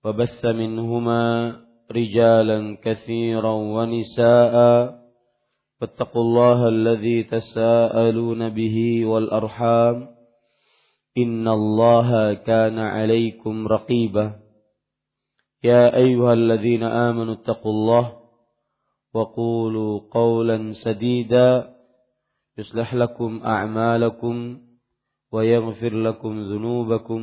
وبث منهما رجالا كثيرا ونساء فاتقوا الله الذي تساءلون به والأرحام إن الله كان عليكم رقيبا يا أيها الذين آمنوا اتقوا الله وقولوا قولا سديدا يصلح لكم أعمالكم ويغفر لكم ذنوبكم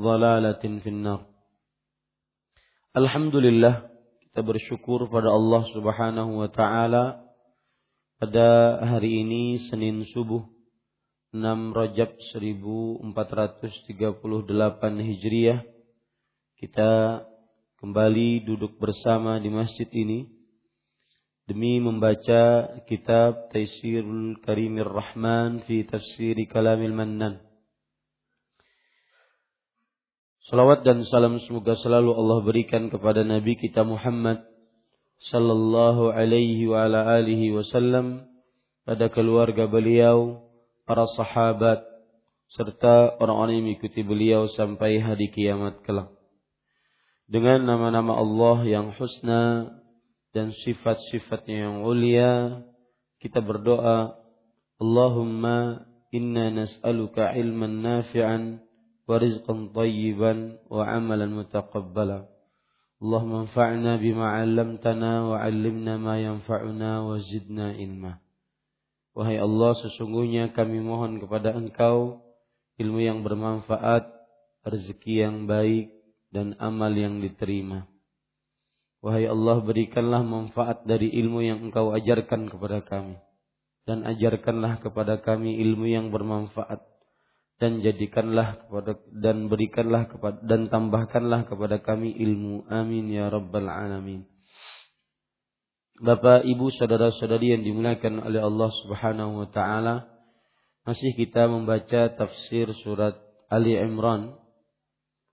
ضلالة في النار. Alhamdulillah, kita bersyukur pada Allah Subhanahu wa taala pada hari ini Senin subuh 6 Rajab 1438 Hijriah. Kita kembali duduk bersama di masjid ini demi membaca kitab Taisirul Karimir Rahman Fi Tafsiri Kalamil Mannan. Salawat dan salam semoga selalu Allah berikan kepada Nabi kita Muhammad sallallahu alaihi wa ala alihi wasallam, pada keluarga beliau, para sahabat, serta orang-orang yang mengikuti beliau sampai hari kiamat kelak. Dengan nama-nama Allah yang husna dan sifat-sifatnya yang ulia, kita berdoa, Allahumma inna nas'aluka ilman nafi'an wa rizqan tayyiban wa amalan mutaqabbala. Allahumma anfa'na bima 'allamtana wa 'allimna ma yanfa'una wa zidna ilma. Wahai Allah, sesungguhnya kami mohon kepada Engkau ilmu yang bermanfaat, rezeki yang baik, dan amal yang diterima. Wahai Allah, berikanlah manfaat dari ilmu yang Engkau ajarkan kepada kami, dan ajarkanlah kepada kami ilmu yang bermanfaat, dan tambahkanlah kepada kami ilmu. Amin ya rabbal alamin. Bapak, Ibu, saudara-saudari yang dimuliakan oleh Allah Subhanahu wa taala, masih kita membaca tafsir surat Ali Imran,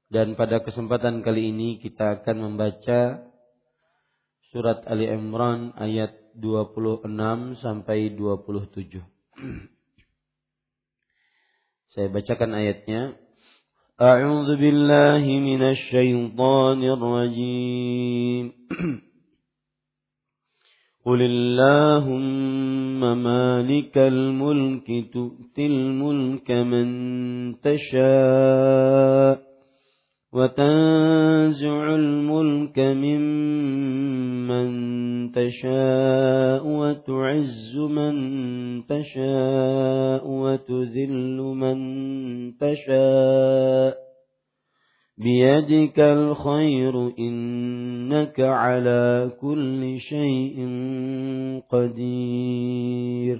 dan pada kesempatan kali ini kita akan membaca surat Ali Imran ayat 26 sampai 27. Saya bacakan ayatnya. A'udzu billahi minasy syaithanir rajim. Qulillahumma malikal mulki tu'til mulka man tasha' wa tanzi'ul mulka mimman tasha' wa tu'izzu man tasha' wa tudhillu man tasha' biyadikal khairu innaka 'ala kulli shay'in qadir.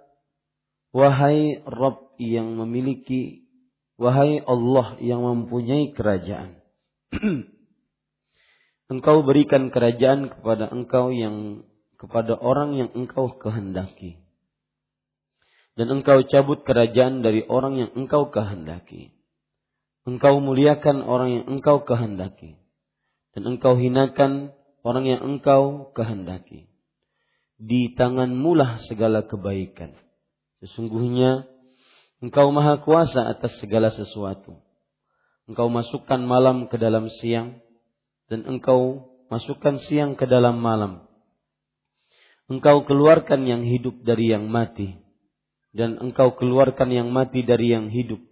wahai Rabb yang memiliki, wahai Allah yang mempunyai kerajaan, engkau berikan kerajaan kepada engkau yang kepada orang yang engkau kehendaki, dan engkau cabut kerajaan dari orang yang engkau kehendaki. Engkau muliakan orang yang engkau kehendaki, dan engkau hinakan orang yang engkau kehendaki. Di tanganmu lah segala kebaikan. Sesungguhnya engkau maha kuasa atas segala sesuatu. Engkau masukkan malam ke dalam siang, dan engkau masukkan siang ke dalam malam. Engkau keluarkan yang hidup dari yang mati, dan engkau keluarkan yang mati dari yang hidup.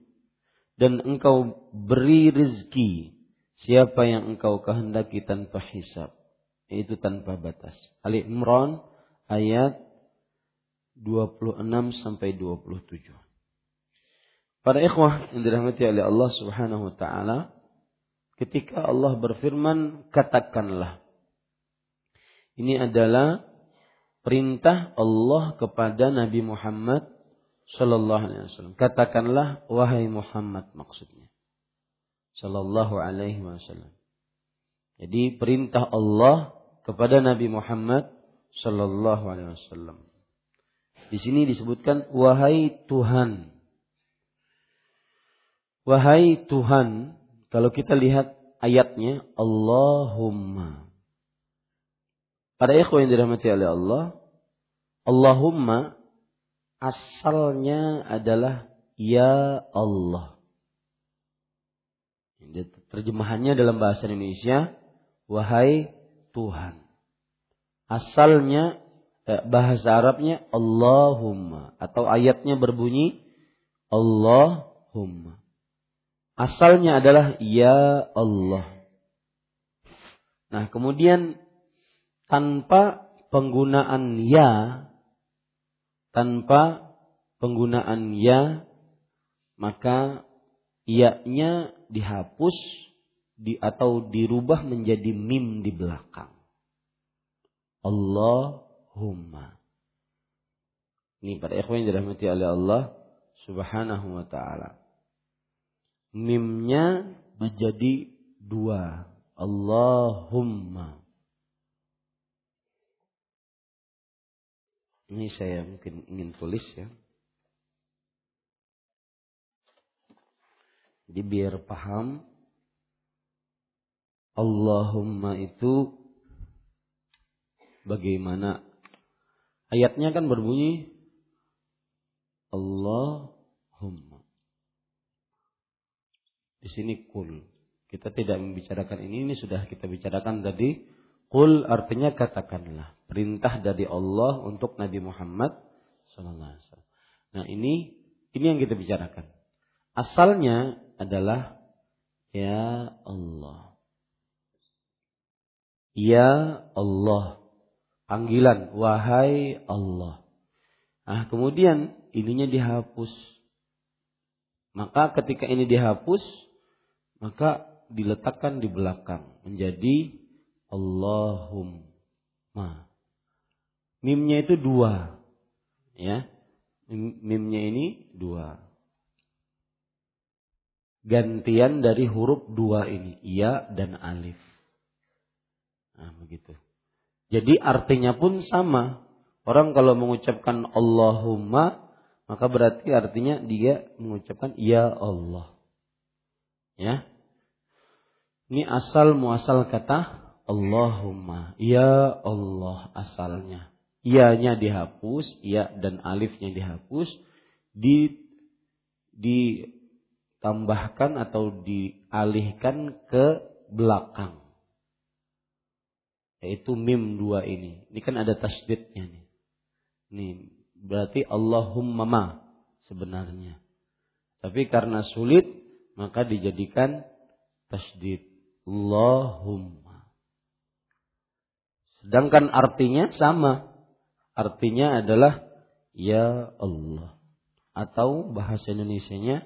Dan engkau beri rezeki siapa yang engkau kehendaki tanpa hisab, yaitu tanpa batas. Ali Imran ayat 26-27. Para ikhwah yang dirahmati oleh Allah Subhanahu wa taala, ketika Allah berfirman katakanlah, ini adalah perintah Allah kepada Nabi Muhammad sallallahu alaihi wasallam. Katakanlah wahai Muhammad, maksudnya sallallahu alaihi wasallam. Jadi perintah Allah kepada Nabi Muhammad sallallahu alaihi wasallam. Di sini disebutkan wahai Tuhan. Wahai Tuhan, kalau kita lihat ayatnya Allahumma. Para ikhwan yang dirahmati oleh Allah, Allahumma asalnya adalah Ya Allah. Terjemahannya dalam bahasa Indonesia, wahai Tuhan. Asalnya, bahasa Arabnya Allahumma. Atau ayatnya berbunyi Allahumma. Asalnya adalah Ya Allah. Nah, kemudian tanpa penggunaan ya, maka ya-nya dihapus atau dirubah menjadi mim di belakang. Allahumma. Ini para ikhwan yang dirahmati oleh Allah Subhanahu wa taala. Mimnya menjadi dua. Allahumma. Ini saya mungkin ingin tulis ya. Jadi biar paham. Allahumma itu bagaimana? Ayatnya kan berbunyi Allahumma. Di sini kul. Kita tidak membicarakan ini sudah kita bicarakan tadi. Qul artinya katakanlah, perintah dari Allah untuk Nabi Muhammad sallallahu alaihi wasallam. Nah, ini yang kita bicarakan. Asalnya adalah ya Allah. Ya Allah. Panggilan wahai Allah. Nah, kemudian ininya dihapus. Maka ketika ini dihapus, maka diletakkan di belakang menjadi Allahumma. Mimnya itu dua. Ya. Mimnya ini dua. Gantian dari huruf dua ini. Ya dan alif. Nah, begitu. Jadi artinya pun sama. Orang kalau mengucapkan Allahumma, maka berarti artinya dia mengucapkan ya Allah. Ya. Ini asal muasal kata Allahumma, ya Allah asalnya. Ianya dihapus, ya dan alifnya dihapus, ditambahkan atau dialihkan ke belakang. Yaitu mim dua ini. Ini kan ada tasydidnya nih. Nih, berarti Allahumma ma sebenarnya. Tapi karena sulit, maka dijadikan tasydid. Allahumma. Sedangkan artinya sama. Artinya adalah ya Allah. Atau bahasa Indonesianya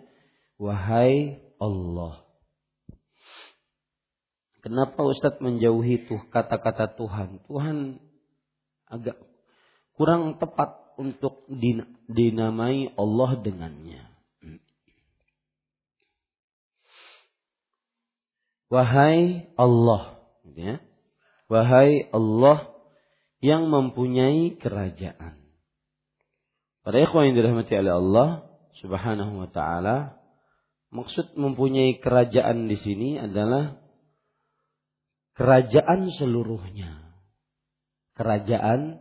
Wahai Allah. Kenapa Ustaz menjauhi kata-kata Tuhan? Tuhan agak kurang tepat untuk dinamai Allah dengannya. Wahai Allah. Ya. Wahai Allah yang mempunyai kerajaan. Para ikhwan yang dirahmati oleh Allah Subhanahu wa ta'ala, maksud mempunyai kerajaan di sini adalah kerajaan seluruhnya. Kerajaan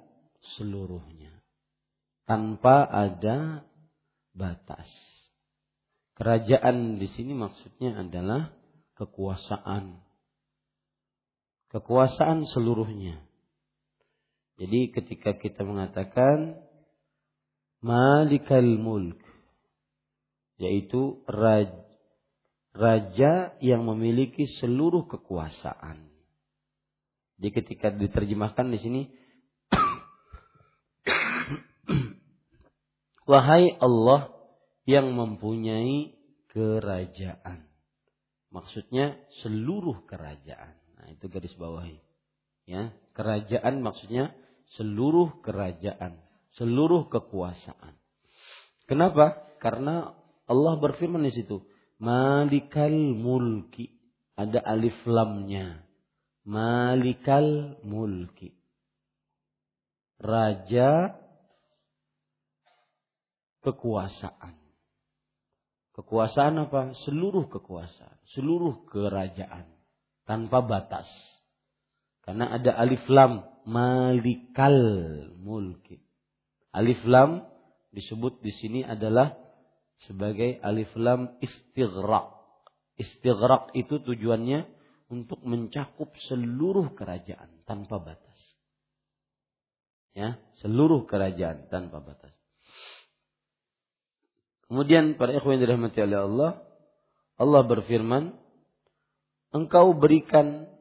seluruhnya. Tanpa ada batas. Kerajaan di sini maksudnya adalah kekuasaan. Kekuasaan seluruhnya. Jadi ketika kita mengatakan Malikal Mulk, yaitu raja yang memiliki seluruh kekuasaan. Jadi ketika diterjemahkan di sini, wahai Allah yang mempunyai kerajaan, maksudnya seluruh kerajaan. Nah, itu garis bawahi. Ya, kerajaan maksudnya seluruh kerajaan. Seluruh kekuasaan. Kenapa? Karena Allah berfirman di situ, Malikal Mulki. Ada alif lamnya. Malikal Mulki. Raja kekuasaan. Kekuasaan apa? Seluruh kekuasaan. Seluruh kerajaan. Tanpa batas. Karena ada alif lam. Malikal Mulki. Alif lam disebut di sini adalah sebagai alif lam istighraq. Istighraq itu tujuannya untuk mencakup seluruh kerajaan tanpa batas. Ya, seluruh kerajaan tanpa batas. Kemudian para ikhwan yang dirahmati oleh Allah, Allah berfirman, engkau berikan,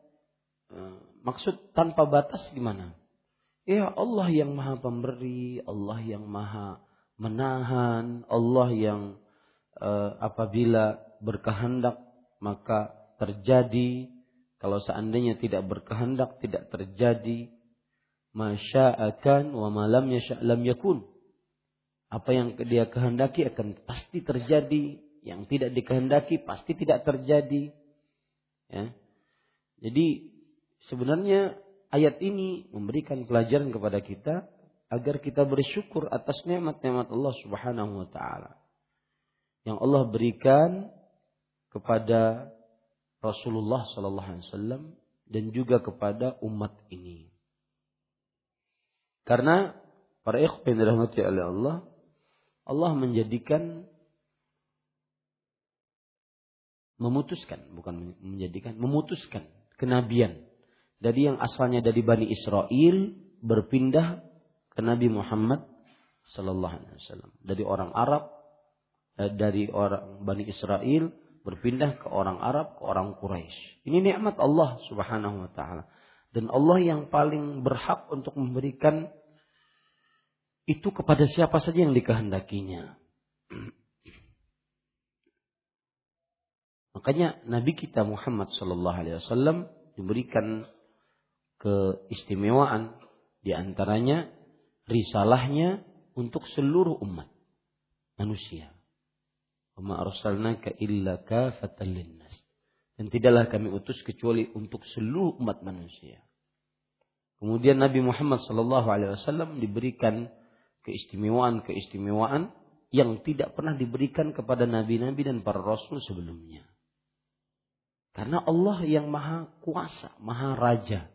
maksud tanpa batas gimana? Ya, Allah yang maha pemberi, Allah yang maha menahan, Allah yang apabila berkehendak maka terjadi. Kalau seandainya tidak berkehendak tidak terjadi. Masya'akan wa malam yasha'lam yakun. Apa yang dia kehendaki akan pasti terjadi. Yang tidak dikehendaki pasti tidak terjadi. Ya. Jadi sebenarnya ayat ini memberikan pelajaran kepada kita agar kita bersyukur atas nikmat-nikmat Allah Subhanahu wa ta'ala yang Allah berikan kepada Rasulullah sallallahu alaihi wasallam dan juga kepada umat ini. Karena para ikhwan dirahmati oleh Allah, Allah memutuskan kenabian dari yang asalnya dari Bani Israel berpindah ke Nabi Muhammad sallallahu alaihi wasallam. Dari orang Arab, dari orang Bani Israel berpindah ke orang Arab, ke orang Quraisy. Ini nikmat Allah Subhanahu wa taala. Dan Allah yang paling berhak untuk memberikan itu kepada siapa saja yang dikehendakinya. Makanya Nabi kita Muhammad sallallahu alaihi wasallam diberikan keistimewaan, di antaranya risalahnya untuk seluruh umat manusia. Wa ma arsalnaka illa kafatal linnas. Dan tidaklah kami utus kecuali untuk seluruh umat manusia. Kemudian Nabi Muhammad sallallahu alaihi wasallam diberikan keistimewaan yang tidak pernah diberikan kepada nabi-nabi dan para rasul sebelumnya. Karena Allah yang maha kuasa, maha raja,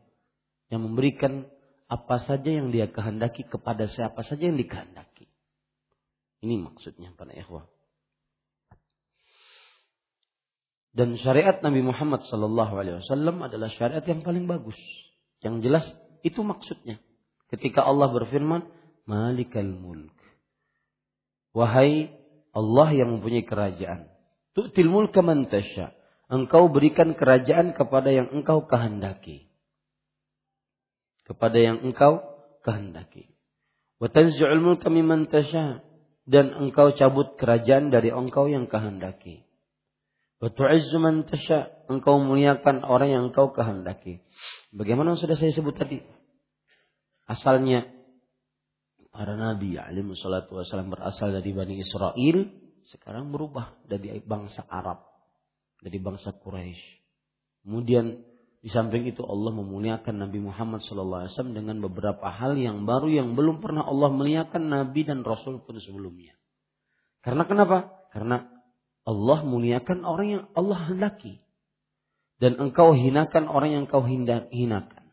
yang memberikan apa saja yang dia kehendaki kepada siapa saja yang dikehendaki. Ini maksudnya para ikhwah. Dan syariat Nabi Muhammad sallallahu alaihi wasallam adalah syariat yang paling bagus. Yang jelas itu maksudnya. Ketika Allah berfirman, Malikal Mulk. Wahai Allah yang mempunyai kerajaan. Tu'til mulka man tasya. Engkau berikan kerajaan kepada yang engkau kehendaki. Kepada yang engkau kehendaki. Wa tanzi'ul mulka mimman tasha. Dan engkau cabut kerajaan dari engkau yang kehendaki. Wa tu'izzu man tasha, engkau muliakan orang yang engkau kehendaki. Bagaimana sudah saya sebut tadi? Asalnya para nabi alaihi salatu wasallam berasal dari Bani Israel, sekarang berubah dari bangsa Arab, dari bangsa Quraisy. Kemudian di samping itu Allah memuliakan Nabi Muhammad sallallahu alaihi wasallam dengan beberapa hal yang baru yang belum pernah Allah muliakan nabi dan rasul pun sebelumnya. Karena kenapa? Karena Allah muliakan orang yang Allah hendaki. Dan engkau hinakan orang yang engkau hinakan.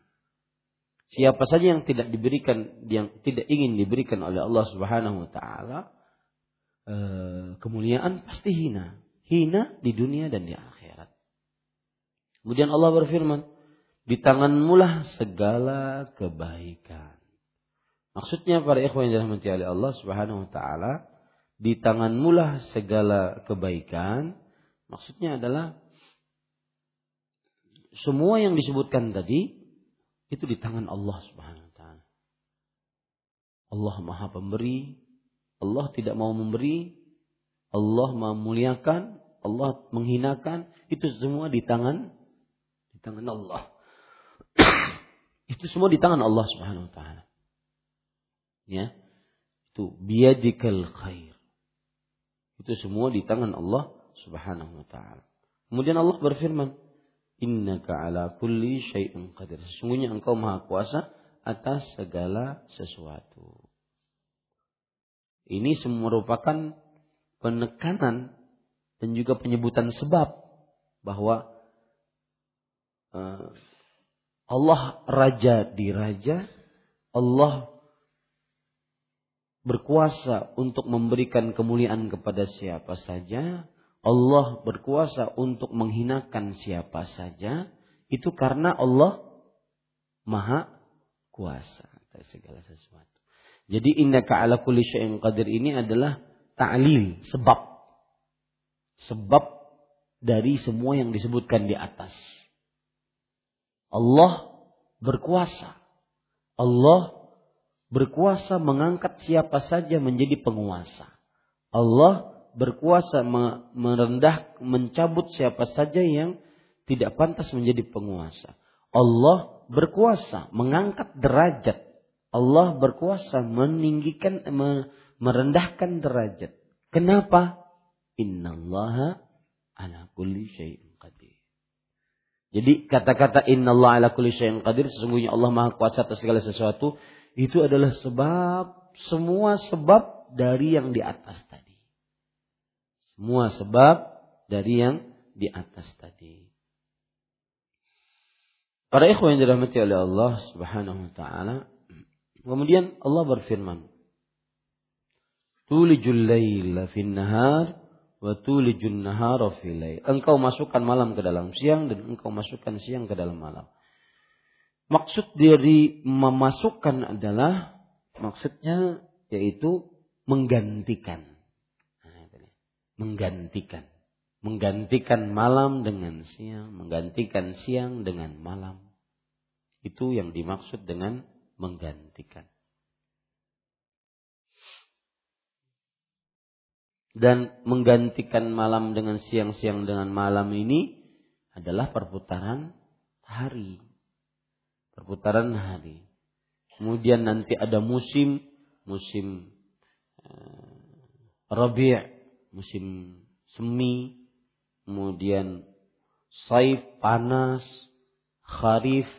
Siapa saja yang tidak diberikan, yang tidak ingin diberikan oleh Allah Subhanahu wa taala kemuliaan, pasti hina. Hina di dunia dan di akhirat. Kemudian Allah berfirman, di tanganmulah segala kebaikan. Maksudnya para ikhwan yang dirahmati oleh Allah Subhanahu wa taala, di tanganmulah segala kebaikan. Maksudnya adalah semua yang disebutkan tadi itu di tangan Allah Subhanahu wa taala. Allah Maha Pemberi, Allah tidak mau memberi, Allah Maha muliakan, Allah menghinakan, itu semua di tangan Allah. Itu semua di tangan Allah Subhanahu wa taala. Ya. Itu biyadikal khair. Itu semua di tangan Allah Subhanahu wa taala. Kemudian Allah berfirman, innaka ala kulli syai'in qadir. Sesungguhnya engkau maha kuasa atas segala sesuatu. Ini semua merupakan penekanan dan juga penyebutan sebab bahwa Allah raja di raja, Allah berkuasa untuk memberikan kemuliaan kepada siapa saja. Allah berkuasa untuk menghinakan siapa saja. Itu karena Allah maha kuasa atas segala sesuatu. Jadi innaka ala kulli syai'in qadir ini adalah ta'lil, sebab. Sebab dari semua yang disebutkan di atas. Allah berkuasa. Allah berkuasa mengangkat siapa saja menjadi penguasa. Allah berkuasa merendah, mencabut siapa saja yang tidak pantas menjadi penguasa. Allah berkuasa mengangkat derajat. Allah berkuasa meninggikan, merendahkan derajat. Kenapa? Innallaha ala kulli syai'in qadir. Jadi kata-kata innallaha ala kulli syai'in qadir, sesungguhnya Allah maha kuasa atas segala sesuatu, itu adalah sebab, semua sebab dari yang di atas tadi. Semua sebab dari yang di atas tadi. Para ikhwan yang dirahmati oleh Allah Subhanahu wa taala. Kemudian Allah berfirman, tulijul laila fin nahar wa tulijun nahara fil lail. Engkau masukkan malam ke dalam siang dan engkau masukkan siang ke dalam malam. Maksud dari memasukkan adalah, maksudnya yaitu menggantikan. Menggantikan malam dengan siang, menggantikan siang dengan malam. Itu yang dimaksud dengan menggantikan. Dan menggantikan malam dengan siang, siang dengan malam ini adalah perputaran hari. Kemudian nanti ada musim Rabi', musim semi, kemudian saif panas, kharif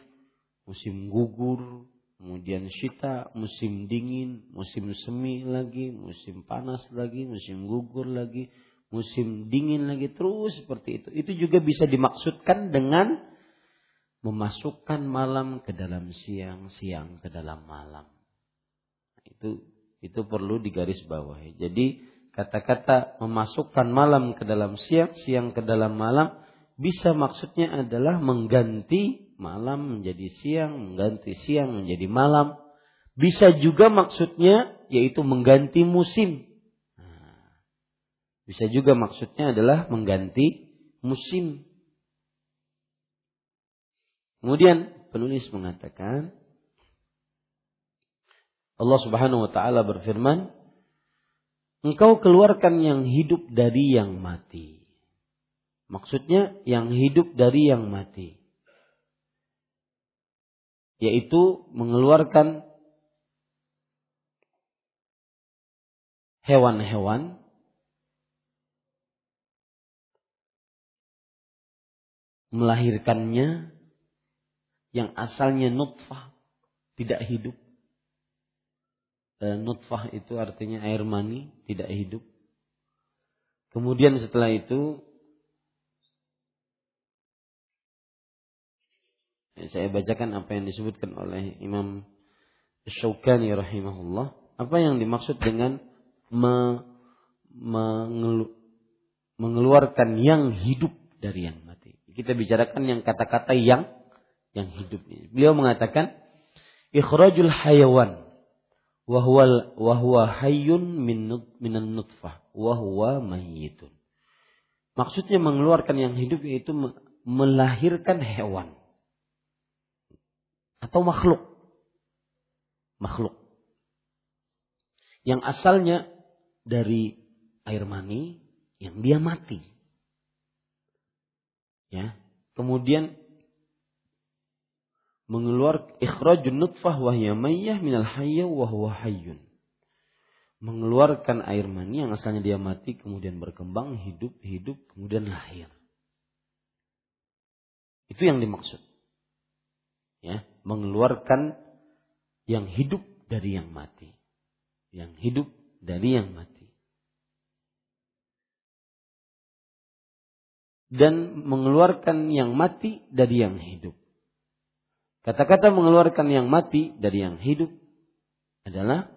musim gugur, kemudian syita musim dingin, musim semi lagi, musim panas lagi, musim gugur lagi, musim dingin lagi, terus seperti itu. Itu juga bisa dimaksudkan dengan memasukkan malam ke dalam siang, siang ke dalam malam. Itu perlu digarisbawahi. Jadi kata-kata memasukkan malam ke dalam siang, siang ke dalam malam, bisa maksudnya adalah mengganti malam menjadi siang, mengganti siang menjadi malam. Bisa juga maksudnya yaitu mengganti musim. Bisa juga maksudnya adalah mengganti musim. Kemudian penulis mengatakan, Allah Subhanahu wa taala berfirman, engkau keluarkan yang hidup dari yang mati. Maksudnya yang hidup dari yang mati. Yaitu mengeluarkan hewan-hewan melahirkannya yang asalnya nutfah, tidak hidup. Nutfah itu artinya air mani, tidak hidup. Kemudian setelah itu saya bacakan apa yang disebutkan oleh Imam Asy-Syaukani rahimahullah. Apa yang dimaksud dengan mengeluarkan yang hidup dari yang mati. Kita bicarakan yang kata-kata yang hidup. Beliau mengatakan ikhrajul hayawan wa huwa hayyun minan nutfah wa huwa mayyitun. Maksudnya mengeluarkan yang hidup yaitu melahirkan hewan atau makhluk yang asalnya dari air mani yang dia mati, ya, kemudian mengeluarkan ikhrajun nutfah wa hiya mayyah minal hayy wa huwa hayyun, mengeluarkan air mani yang asalnya dia mati kemudian berkembang, hidup kemudian lahir. Itu yang dimaksud, ya, mengeluarkan yang hidup dari yang mati. Yang hidup dari yang mati. Dan mengeluarkan yang mati dari yang hidup. Kata-kata mengeluarkan yang mati dari yang hidup adalah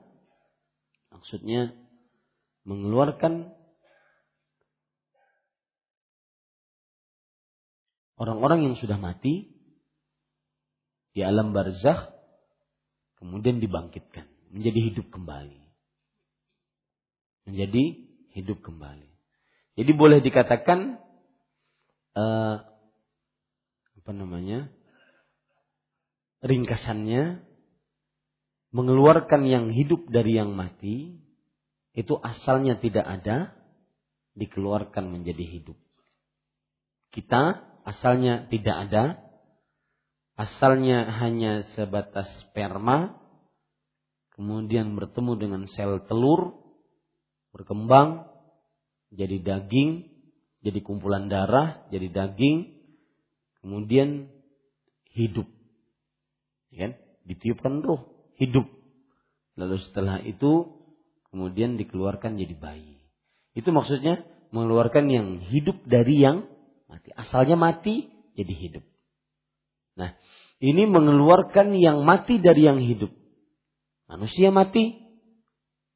maksudnya mengeluarkan orang-orang yang sudah mati di alam barzakh kemudian dibangkitkan menjadi hidup kembali. Jadi boleh dikatakan ringkasannya mengeluarkan yang hidup dari yang mati itu asalnya tidak ada, dikeluarkan menjadi hidup. Kita asalnya tidak ada, asalnya hanya sebatas sperma, kemudian bertemu dengan sel telur, berkembang, jadi daging, jadi kumpulan darah, jadi daging, kemudian hidup. Ya kan? Ditiupkan ruh, hidup. Lalu setelah itu, kemudian dikeluarkan jadi bayi. Itu maksudnya mengeluarkan yang hidup dari yang mati. Asalnya mati, jadi hidup. Nah, ini mengeluarkan yang mati dari yang hidup. Manusia mati,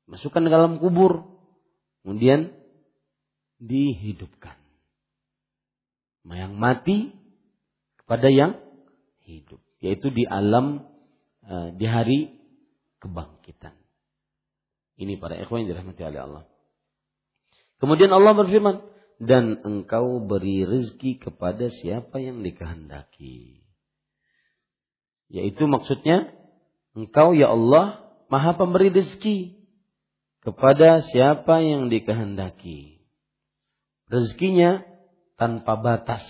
masukkan ke dalam kubur, kemudian dihidupkan. Yang mati kepada yang hidup, yaitu di alam, di hari kebangkitan. Ini para ikhwan yang dirahmati oleh Allah. Kemudian Allah berfirman, dan engkau beri rezeki kepada siapa yang dikehendaki. Yaitu maksudnya engkau ya Allah maha pemberi rezeki kepada siapa yang dikehendaki. Rezekinya tanpa batas.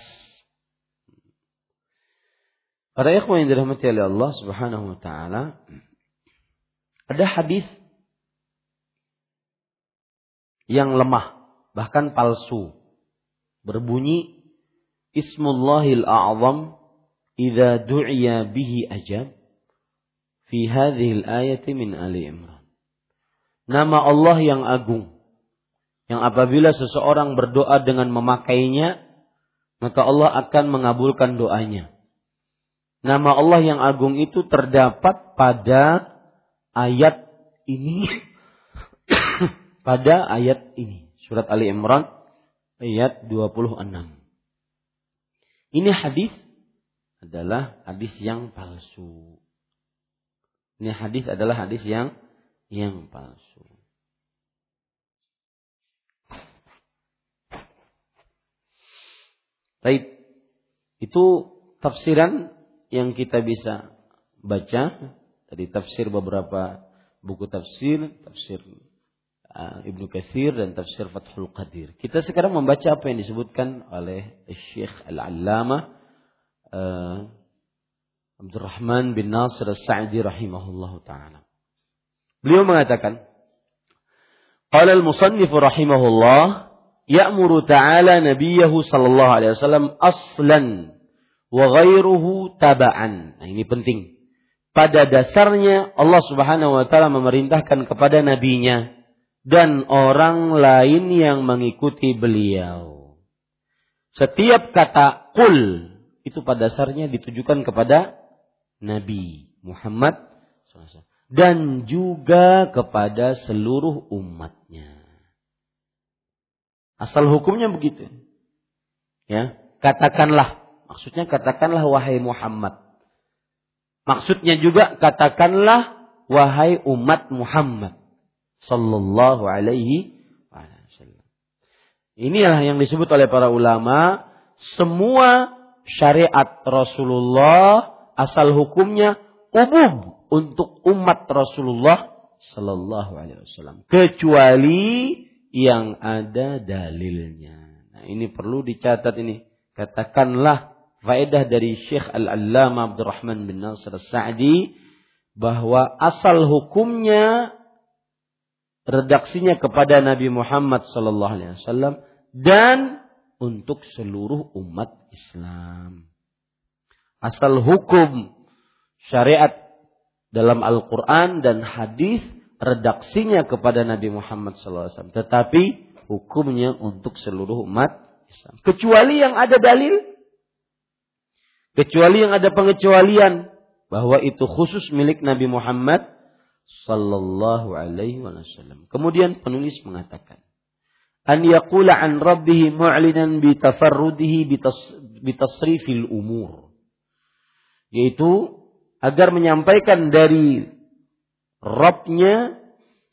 Para ikhwan yang dirahmati oleh Allah Subhanahu wa taala, ada hadis yang lemah bahkan palsu berbunyi Ismullahil A'zam idza du'iya bihi ajab fi hadhil ayati min Ali Imran. Nama Allah yang agung yang apabila seseorang berdoa dengan memakainya maka Allah akan mengabulkan doanya. Nama Allah yang agung itu terdapat pada ayat ini pada ayat ini surat Ali Imran ayat 26. Ini hadis adalah hadis yang palsu. Ini hadis adalah hadis yang palsu. Baik, itu tafsiran yang kita bisa baca dari tafsir beberapa buku tafsir Ibnu Katsir dan tafsir Fathul Qadir. Kita sekarang membaca apa yang disebutkan oleh Syekh Al-Allamah Abdul Rahman bin Nasir As-Sa'di rahimahullahu ta'ala. Beliau mengatakan, qala al-musannif rahimahullah, ya'muru ta'ala nabiyahu sallallahu alaihi wasallam aslan wa ghairuhu taba'an. Nah, ini penting. Pada dasarnya Allah Subhanahu wa taala memerintahkan kepada nabinya dan orang lain yang mengikuti beliau. Setiap kata qul itu pada dasarnya ditujukan kepada Nabi Muhammad SAW dan juga kepada seluruh umatnya. Asal hukumnya begitu. Ya, katakanlah, maksudnya katakanlah wahai Muhammad. Maksudnya juga katakanlah wahai umat Muhammad sallallahu alaihi wasallam. Inilah yang disebut oleh para ulama, semua syariat Rasulullah asal hukumnya umum untuk umat Rasulullah sallallahu alaihi wasallam, kecuali yang ada dalilnya. Nah, ini perlu dicatat ini. Katakanlah faedah dari Syekh Al-Allamah Abdul Rahman bin Nasir As-Sa'di bahwa asal hukumnya redaksinya kepada Nabi Muhammad sallallahu alaihi wasallam dan untuk seluruh umat Islam. Asal hukum syariat dalam Al-Qur'an dan hadis redaksinya kepada Nabi Muhammad sallallahu alaihi wasallam, tetapi hukumnya untuk seluruh umat Islam. Kecuali yang ada dalil, kecuali yang ada pengecualian bahwa itu khusus milik Nabi Muhammad sallallahu alaihi wasallam. Kemudian penulis mengatakan, an yaqula an rabbih mu'linan bi tafarrudihi bi tasrifil umur, yaitu agar menyampaikan dari Rabb-nya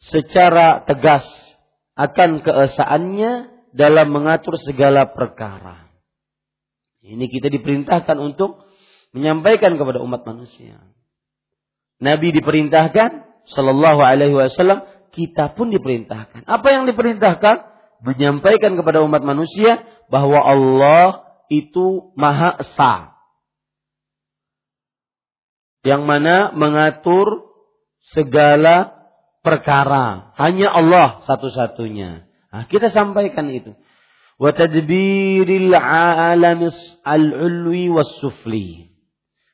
secara tegas akan keesaannya dalam mengatur segala perkara. Ini kita diperintahkan untuk menyampaikan kepada umat manusia. Nabi diperintahkan sallallahu alaihi wasallam, kita pun diperintahkan. Apa yang diperintahkan? Menyampaikan kepada umat manusia bahwa Allah itu Maha Esa, yang mana mengatur segala perkara. Hanya Allah satu-satunya. Nah, kita sampaikan itu. Wa tadbiril alamis al-ulwi was-sufli.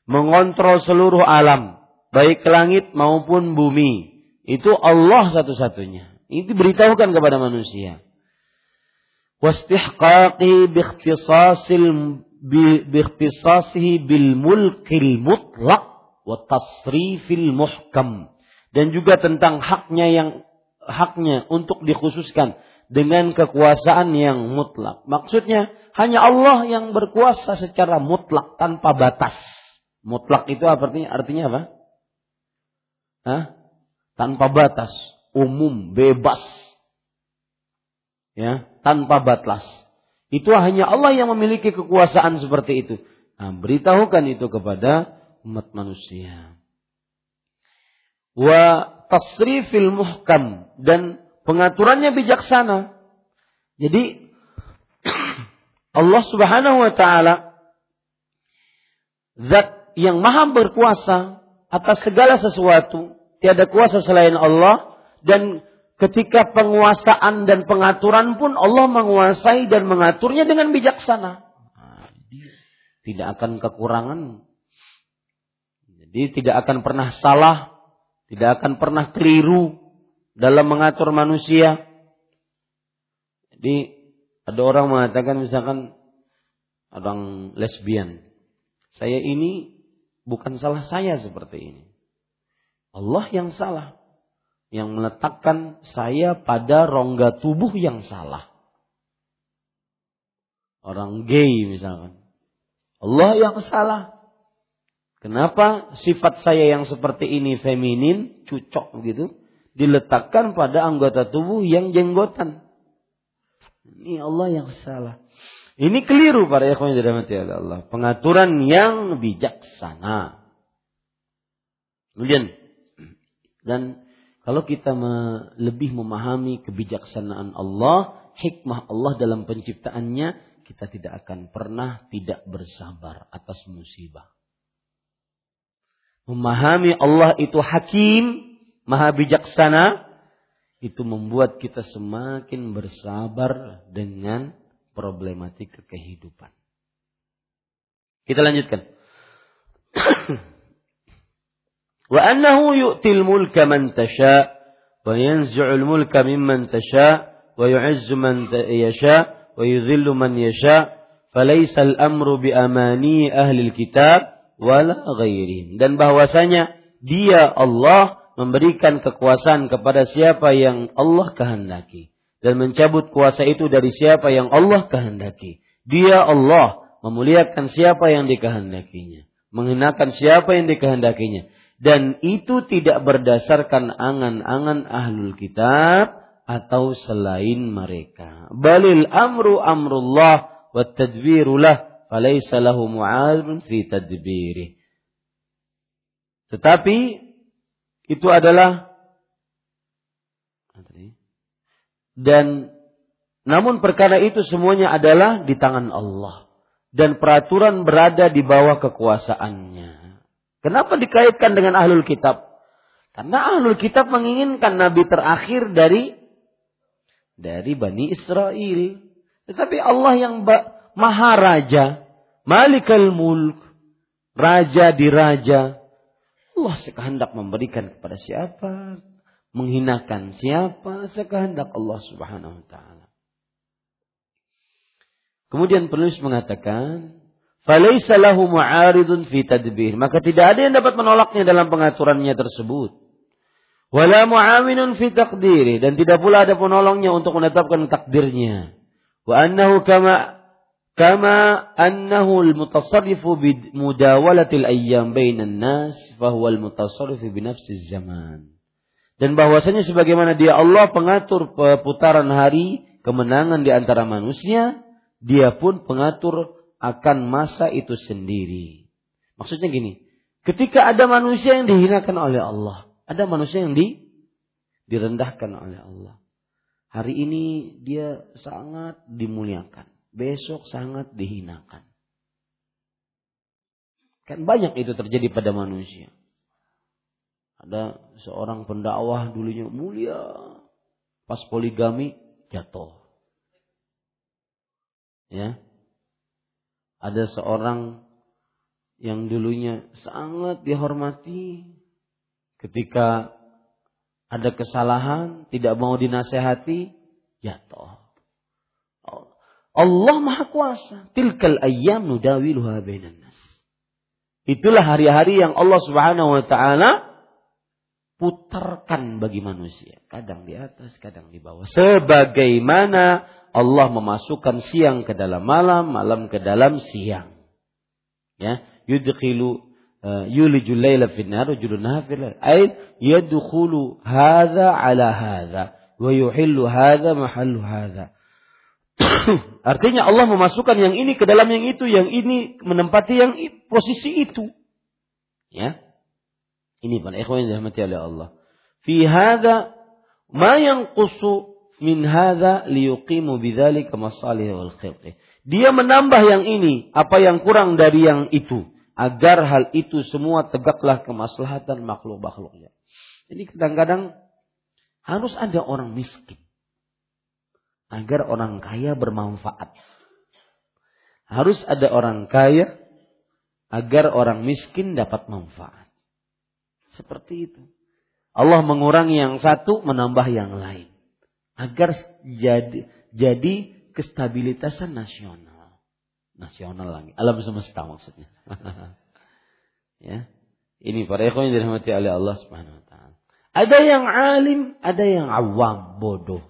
Mengontrol seluruh alam, baik langit maupun bumi. Itu Allah satu-satunya. Itu beritahukan kepada manusia. Wastihqaqi biikhtisasihi bil mulkil mutlaq wa tasrifil muhkam. Dan juga tentang haknya untuk dikhususkan dengan kekuasaan yang mutlak. Maksudnya hanya Allah yang berkuasa secara mutlak tanpa batas. Mutlak itu artinya apa? Tanpa batas, umum, bebas, ya, tanpa batas. Itu hanya Allah yang memiliki kekuasaan seperti itu. Nah, beritahukan itu kepada umat manusia. Wa tasrifil muhkam, dan pengaturannya bijaksana. Jadi Allah Subhanahu wa taala zat yang maha berkuasa atas segala sesuatu, tiada kuasa selain Allah, dan ketika penguasaan dan pengaturan pun Allah menguasai dan mengaturnya dengan bijaksana. Tidak akan kekurangan. Jadi tidak akan pernah salah, tidak akan pernah keliru dalam mengatur manusia. Jadi ada orang mengatakan, misalkan orang lesbian, saya ini bukan salah saya seperti ini. Allah yang salah, yang meletakkan saya pada rongga tubuh yang salah. Orang gay misalkan, Allah yang salah. Kenapa sifat saya yang seperti ini, feminin, cucok gitu, diletakkan pada anggota tubuh yang jenggotan? Ini Allah yang salah. Ini keliru para ikhwan dirahmati Allah. Pengaturan yang bijaksana. Kemudian, dan Kalau kita lebih memahami kebijaksanaan Allah, hikmah Allah dalam penciptaannya, kita tidak akan pernah tidak bersabar atas musibah. Memahami Allah itu hakim, maha bijaksana, itu membuat kita semakin bersabar dengan problematika kehidupan. Kita lanjutkan. Wa annahu yu'til mulka man tasha wa yanzi'ul mulka mimman tasha wa yu'izzu man yasha wa yudhillu man yasha falaysa al-amru bi amani ahli al-kitab wala ghairihim. Dan bahwasanya dia Allah memberikan kekuasaan kepada siapa yang Allah kehendaki dan mencabut kuasa itu dari siapa yang Allah kehendaki. Dia Allah memuliakan siapa yang dikehendakinya, menghinakan siapa yang dikehendakinya. Dan itu tidak berdasarkan angan-angan ahlul kitab atau selain mereka. Balil amru amrullah wa tadbirulah falaysa lahu mu'alun fi tadbirih. Tetapi itu adalah dan namun perkara itu semuanya adalah di tangan Allah dan peraturan berada di bawah kekuasaannya. Kenapa dikaitkan dengan ahlul kitab? Karena ahlul kitab menginginkan nabi terakhir dari Bani Israel. Tetapi Allah yang maha raja, malikal mulk, raja diraja. Allah sekehendak memberikan kepada siapa, menghinakan siapa, sekehendak Allah Subhanahu wa taala. Kemudian penulis mengatakan falaysa lahu mu'aridun fi tadbir, maka tidak ada yang dapat menolaknya dalam pengaturannya tersebut. Wala mu'awinun fi taqdiri, dan tidak pula ada penolongnya untuk menetapkan takdirnya. Wa annahu kama annahu al-mutasarrifu bi mudawalatil ayyam bainan nas fa huwa al-mutasarrifu bi nafsi zaman. Dan bahwasanya sebagaimana dia Allah pengatur perputaran hari, kemenangan di antara manusia, dia pun pengatur akan masa itu sendiri. Maksudnya gini, ketika ada manusia yang dihinakan oleh Allah, ada manusia yang direndahkan oleh Allah. Hari ini dia sangat dimuliakan, besok sangat dihinakan. Kan banyak itu terjadi pada manusia. Ada seorang pendakwah dulunya mulia, pas poligami jatuh. Ya. Ada seorang yang dulunya sangat dihormati, ketika ada kesalahan, tidak mau dinasehati, jatuh. Allah Maha Kuasa. Tilkal ayyam nudawiluha bainan nas. Itulah hari-hari yang Allah Subhanahu wa taala putarkan bagi manusia. Kadang di atas, kadang di bawah. Sebagaimana Allah memasukkan siang ke dalam malam, malam ke dalam siang. Ya, yudkhilu yulijul laila fil nar rajulun nafil aid yadkhulu hadza ala hadza wa yuhillu hadza mahallu hadza. Artinya Allah memasukkan yang ini ke dalam yang itu, yang ini menempati yang posisi itu. Ya. Ini para ikhwan yang dirahmati oleh Allah. Fi hadza ma yanqusu min hadza liyuqimu bidzalika masalih wal khilqi. Dia menambah yang ini apa yang kurang dari yang itu, agar hal itu semua tegaklah kemaslahatan makhluk-makhluknya. Jadi kadang-kadang harus ada orang miskin agar orang kaya bermanfaat. Harus ada orang kaya agar orang miskin dapat manfaat. Seperti itu. Allah mengurangi yang satu, menambah yang lain, agar jadi kestabilitasan nasional lagi, alam semesta maksudnya. Ya, ini para ikhwan yang dirahmati oleh Allah Subhanahu wa taala. Ada yang alim, ada yang awam, bodoh.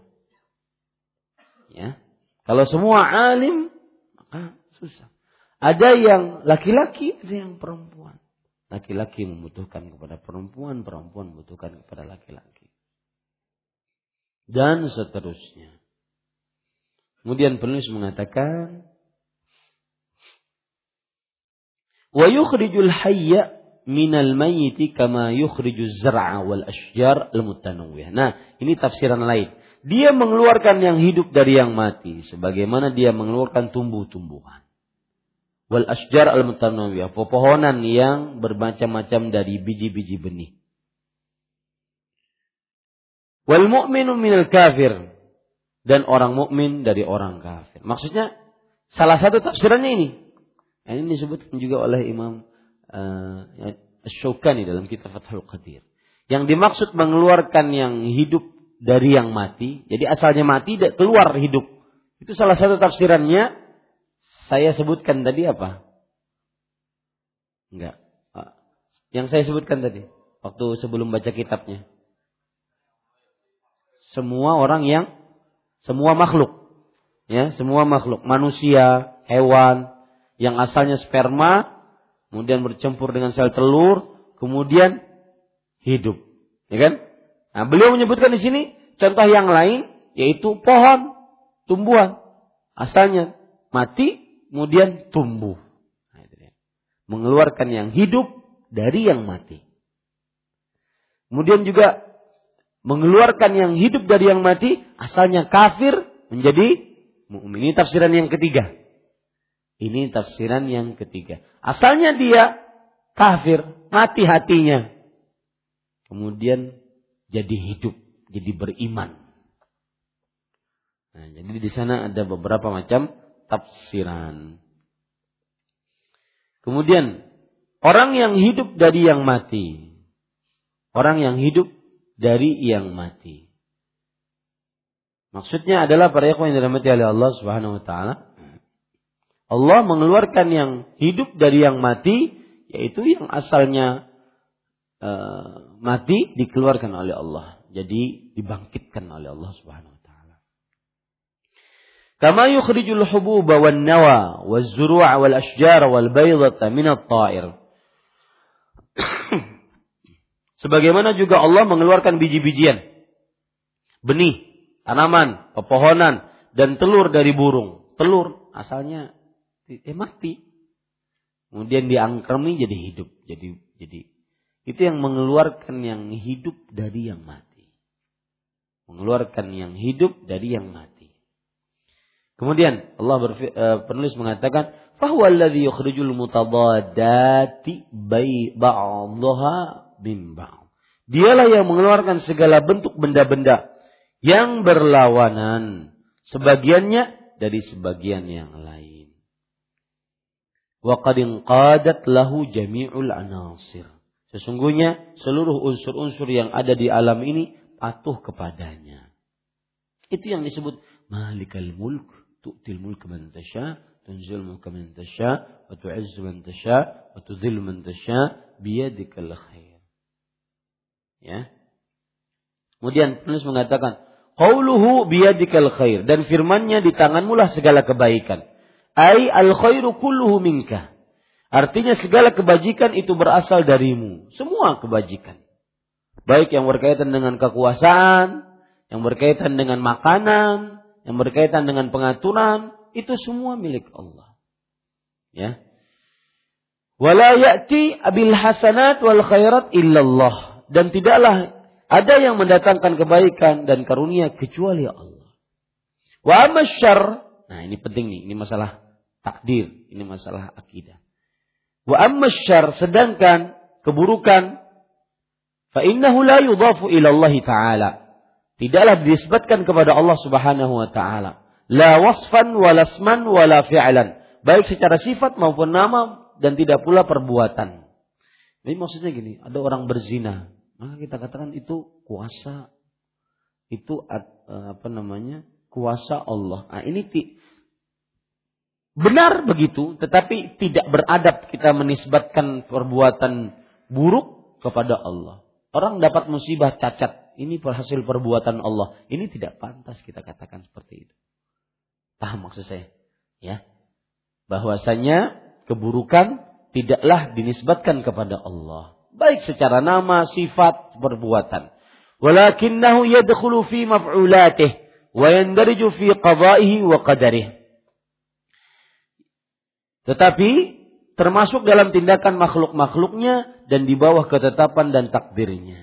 Ya, kalau semua alim maka susah. Ada yang laki-laki, ada yang perempuan. Laki-laki membutuhkan kepada perempuan, perempuan membutuhkan kepada laki-laki. Dan seterusnya. Kemudian penulis mengatakan, "Wa yukhrijul hayya minal mayyiti kama yukhrijuz zar'a wal asyjar al mutanawwih. Nah, ini tafsiran lain. Dia mengeluarkan yang hidup dari yang mati sebagaimana dia mengeluarkan tumbuh-tumbuhan. Wal asyjar al mutanawwih, pepohonan yang bermacam-macam dari biji-biji benih. Wal mu'minu minal kafir, dan orang mukmin dari orang kafir. Maksudnya salah satu tafsirannya ini. Ini disebutkan juga oleh Imam Asy-Syaukani dalam kitab Fathul Qadir. Yang dimaksud mengeluarkan yang hidup dari yang mati. Jadi asalnya mati keluar hidup. Itu salah satu tafsirannya. Saya sebutkan tadi apa? Enggak. Yang saya sebutkan tadi waktu sebelum baca kitabnya. Semua orang yang semua makhluk. Ya, semua makhluk, manusia, hewan yang asalnya sperma kemudian bercampur dengan sel telur, kemudian hidup, ya kan? Nah, beliau menyebutkan di sini contoh yang lain, yaitu pohon, tumbuhan, asalnya mati, kemudian tumbuh, nah, itu dia. Mengeluarkan yang hidup dari yang mati. Kemudian juga mengeluarkan yang hidup dari yang mati, asalnya kafir menjadi mu'min. Ini tafsiran yang ketiga. Ini tafsiran yang ketiga. Asalnya dia kafir, mati hatinya. Kemudian jadi hidup, jadi beriman. Nah, jadi di sana ada beberapa macam tafsiran. Kemudian orang yang hidup dari yang mati. Orang yang hidup dari yang mati. Maksudnya adalah para ikhwan yang dirahmati oleh Allah Subhanahu wa taala. Allah mengeluarkan yang hidup dari yang mati, yaitu yang asalnya mati dikeluarkan oleh Allah. Jadi dibangkitkan oleh Allah Subhanahu wa taala. Kama yukhrijul hububa wan nawa waz zuru'a wal asjara wal baydata min at-ta'ir. Sebagaimana juga Allah mengeluarkan biji-bijian, benih, tanaman, pepohonan dan telur dari burung. Telur asalnya mati, kemudian diangkami jadi hidup, jadi itu yang mengeluarkan yang hidup dari yang mati, Kemudian Allah penulis mengatakan, "Fahuwa alladhi yukhrijul mutadadati ba'dhaha min ba'd." Dialah yang mengeluarkan segala bentuk benda-benda yang berlawanan, sebagiannya dari sebagian yang lain. وَقَدْ انْقَادَتْ لَهُ جَمِيعُ الْعَنَاصِرِ. Sesungguhnya seluruh unsur-unsur yang ada di alam ini patuh kepadanya. Itu yang disebut malikal mulk, tu'til mulka man tasha, tunzil mulka man tasha, wa tu'izzu man tasha, wa tudhil man tasha, biyadikal khair. Ya. Kemudian penulis mengatakan, qauluhu biyadikal khair, dan firman-Nya di tanganmulah segala kebaikan. Ai al-khairu kulluhu minka. Artinya segala kebajikan itu berasal darimu. Semua kebajikan. Baik yang berkaitan dengan kekuasaan, yang berkaitan dengan makanan, yang berkaitan dengan pengaturan, itu semua milik Allah. Ya. Wala ya'ti abil hasanat wal khairat illallah. Dan tidaklah ada yang mendatangkan kebaikan dan karunia kecuali Allah. Wa amasyarr. Nah, ini penting nih, ini masalah takdir, ini masalah akidah. Wa amma syarr, sedangkan keburukan, fa innahu la yudhafu ila Allah taala. Tidaklah dinisbatkan kepada Allah Subhanahu wa taala. La wasfan wala isman wala fi'lan, baik secara sifat maupun nama dan tidak pula perbuatan. Jadi maksudnya gini, ada orang berzina, maka kita katakan itu kuasa, itu apa namanya? Kuasa Allah. Nah, ini benar begitu, tetapi tidak beradab kita menisbatkan perbuatan buruk kepada Allah. Orang dapat musibah cacat, ini hasil perbuatan Allah. Ini tidak pantas kita katakan seperti itu. Paham maksud saya? Ya. Bahwasanya keburukan tidaklah dinisbatkan kepada Allah, baik secara nama, sifat, perbuatan. Walakinnahu yadkhulu fi maf'ulatihi wa yandariju fi qada'ihi wa qadarihi. Tetapi termasuk dalam tindakan makhluk-makhluknya dan di bawah ketetapan dan takdirnya.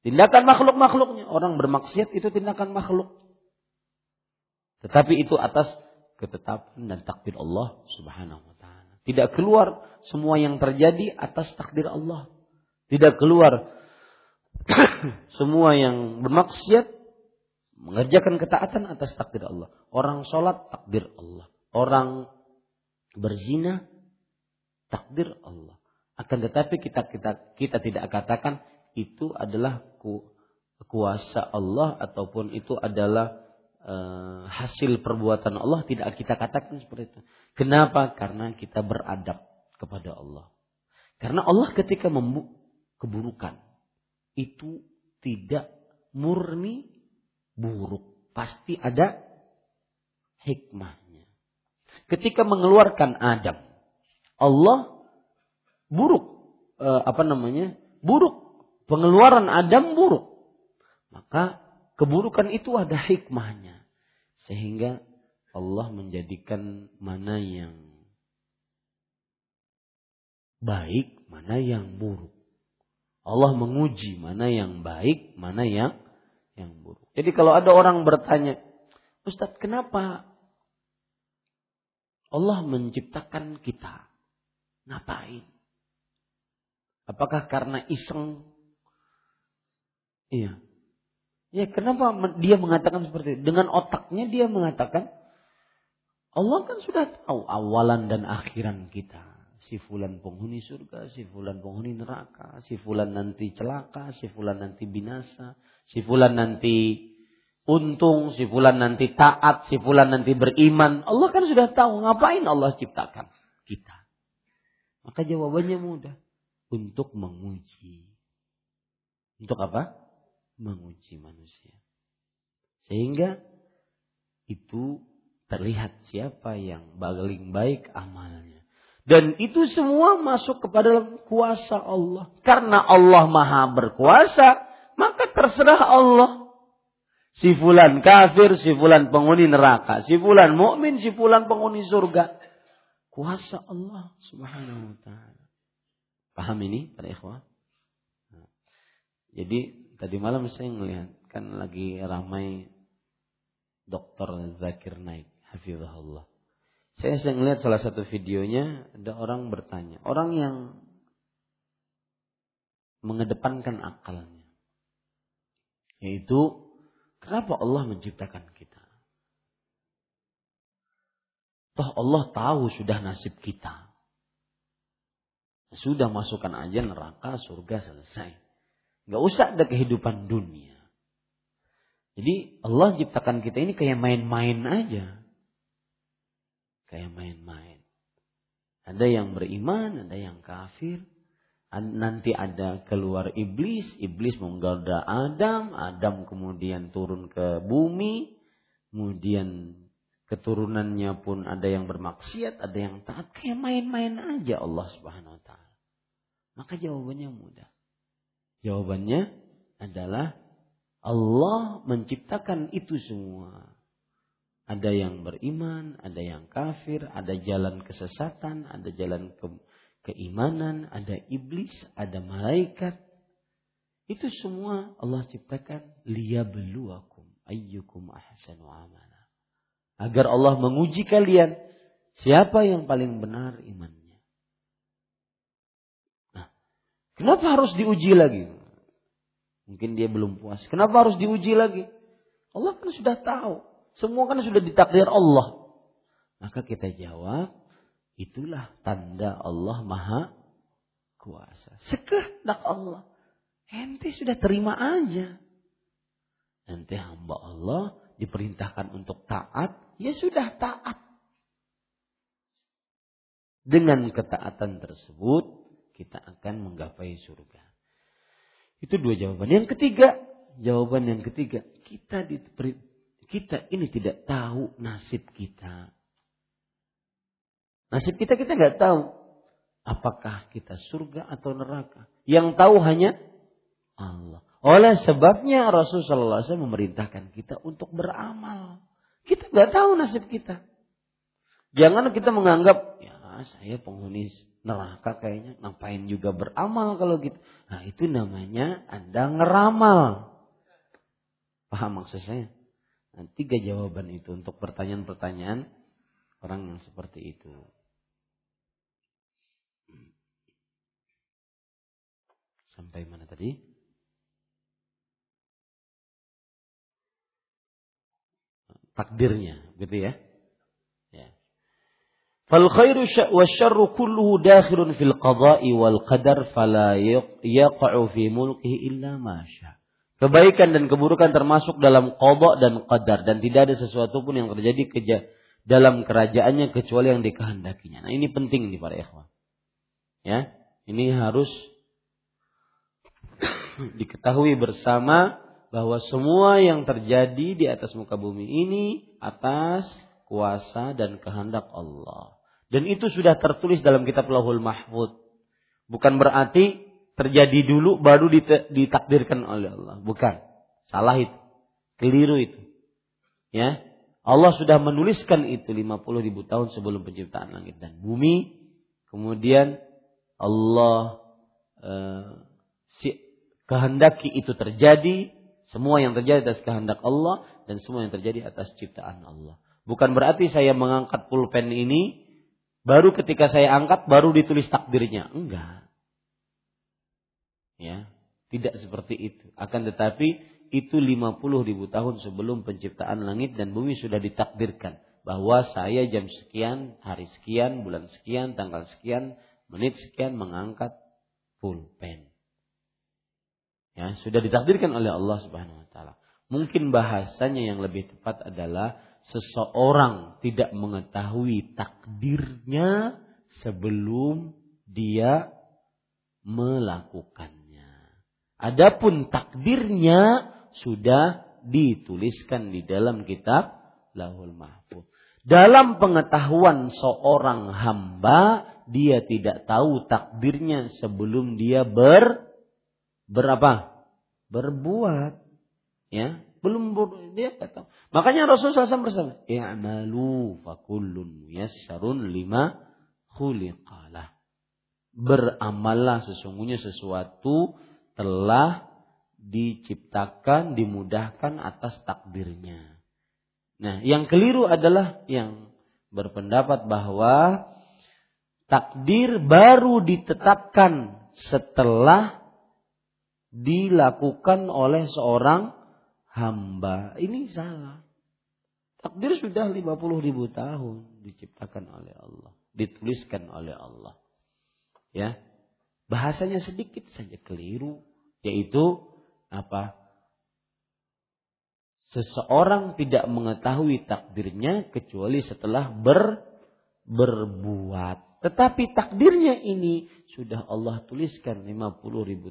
Tindakan makhluk-makhluknya, orang bermaksiat itu tindakan makhluk. Tetapi itu atas ketetapan dan takdir Allah Subhanahu wa taala. Tidak keluar semua yang terjadi atas takdir Allah. Tidak keluar semua yang bermaksiat mengerjakan ketaatan atas takdir Allah. Orang sholat takdir Allah. Orang berzina takdir Allah. Akan tetapi kita tidak katakan itu adalah kuasa Allah ataupun itu adalah hasil perbuatan Allah, tidak kita katakan seperti itu. Kenapa? Karena kita beradab kepada Allah. Karena Allah ketika membuat keburukan itu tidak murni buruk, pasti ada hikmahnya. Ketika mengeluarkan Adam, Allah buruk pengeluaran Adam buruk. Maka keburukan itu ada hikmahnya. Sehingga Allah menjadikan mana yang baik, mana yang buruk. Allah menguji mana yang baik, mana yang buruk. Jadi kalau ada orang bertanya, Ustaz, kenapa Allah menciptakan kita? Ngapain? Apakah karena iseng? Iya. Ya, kenapa dia mengatakan seperti itu? Dengan otaknya dia mengatakan Allah kan sudah tahu awalan dan akhiran kita. Si fulan penghuni surga, si fulan penghuni neraka, si fulan nanti celaka, si fulan nanti binasa, si fulan nanti untung, si fulan nanti taat, si fulan nanti beriman. Allah kan sudah tahu, ngapain Allah ciptakan kita? Maka jawabannya mudah, untuk menguji. Untuk apa? Menguji manusia. Sehingga itu terlihat siapa yang paling baik amalnya. Dan itu semua masuk kepada kuasa Allah. Karena Allah maha berkuasa, maka terserah Allah. Si fulan kafir, si fulan penghuni neraka, si fulan mukmin, si fulan penghuni surga. Kuasa Allah Subhanahu wa ta'ala. Paham ini para ikhwah? Jadi tadi malam saya melihat kan lagi ramai Dr. Zakir Naik hafizahullah. Saya melihat salah satu videonya ada orang bertanya, orang yang mengedepankan akalnya, yaitu kenapa Allah menciptakan kita? Toh Allah tahu sudah nasib kita. Sudah masukkan aja neraka, surga selesai. Gak usah ada kehidupan dunia. Jadi Allah ciptakan kita ini kayak main-main aja. Kayak main-main. Ada yang beriman, ada yang kafir. Nanti ada keluar iblis. Iblis menggoda Adam. Adam kemudian turun ke bumi. Kemudian keturunannya pun ada yang bermaksiat, ada yang taat. Kayak main-main aja Allah Subhanahu wa ta'ala. Maka jawabannya mudah. Jawabannya adalah Allah menciptakan itu semua. Ada yang beriman, ada yang kafir, ada jalan kesesatan, ada jalan keimanan, ada iblis, ada malaikat. Itu semua Allah ciptakan liyabluwakum ayyukum ahsanu amala. Agar Allah menguji kalian siapa yang paling benar iman. Kenapa harus diuji lagi? Mungkin dia belum puas. Kenapa harus diuji lagi? Allah kan sudah tahu. Semua kan sudah ditakdir Allah. Maka kita jawab, itulah tanda Allah maha kuasa. Sekehendak Allah. Ente sudah terima aja. Nanti hamba Allah diperintahkan untuk taat. Ya sudah taat. Dengan ketaatan tersebut, kita akan menggapai surga. Itu dua jawaban. Jawaban yang ketiga. Kita ini tidak tahu nasib kita. Nasib kita nggak tahu. Apakah kita surga atau neraka. Yang tahu hanya Allah. Oleh sebabnya Rasulullah SAW memerintahkan kita untuk beramal. Kita nggak tahu nasib kita. Jangan kita menganggap ya ah saya penghuni neraka kayaknya, ngapain juga beramal kalau gitu. Nah itu namanya Anda ngeramal. Paham maksud saya? Nah, 3 jawaban itu untuk pertanyaan-pertanyaan orang yang seperti itu. Sampai mana tadi? Takdirnya, gitu ya. Ya. Fal khairu wa syarru kulluhu dakhilun fil qada'i wal qadar fala yaqa'u fi mulkihi illa ma syaa. Kebaikan dan keburukan termasuk dalam qada' dan qadar, dan tidak ada sesuatu pun yang terjadi dalam kerajaannya kecuali yang dikehendakinya. Nah, ini penting nih para ikhwan. Ya, ini harus diketahui bersama bahwa semua yang terjadi di atas muka bumi ini atas kuasa dan kehendak Allah. Dan itu sudah tertulis dalam kitab Lauhul Mahfuz. Bukan berarti terjadi dulu baru ditakdirkan oleh Allah. Bukan. Salah itu. Keliru itu. Ya. Allah sudah menuliskan itu 50.000 tahun sebelum penciptaan langit dan bumi. Kemudian Allah kehendaki itu terjadi, semua yang terjadi atas kehendak Allah dan semua yang terjadi atas ciptaan Allah. Bukan berarti saya mengangkat pulpen ini, baru ketika saya angkat baru ditulis takdirnya. Enggak. Ya, tidak seperti itu. Akan tetapi itu 50.000 tahun sebelum penciptaan langit dan bumi sudah ditakdirkan bahwa saya jam sekian, hari sekian, bulan sekian, tanggal sekian, menit sekian mengangkat pulpen. Ya, sudah ditakdirkan oleh Allah Subhanahu wa taala. Mungkin bahasanya yang lebih tepat adalah seseorang tidak mengetahui takdirnya sebelum dia melakukannya. Adapun takdirnya sudah dituliskan di dalam kitab Lauhul Mahfuz. Dalam pengetahuan seorang hamba, dia tidak tahu takdirnya sebelum dia berbuat, ya belum dia tahu. Makanya Rasulullah SAW bersabda, "I'malu fakullun yassarun lima khuliqalah." Beramallah, sesungguhnya sesuatu telah diciptakan, dimudahkan atas takdirnya. Nah, yang keliru adalah yang berpendapat bahwa takdir baru ditetapkan setelah dilakukan oleh seorang hamba. Ini salah. Takdir sudah 50.000 tahun diciptakan oleh Allah, dituliskan oleh Allah. Ya. Bahasanya sedikit saja keliru, yaitu apa? Seseorang tidak mengetahui takdirnya kecuali setelah berbuat. Tetapi takdirnya ini sudah Allah tuliskan 50.000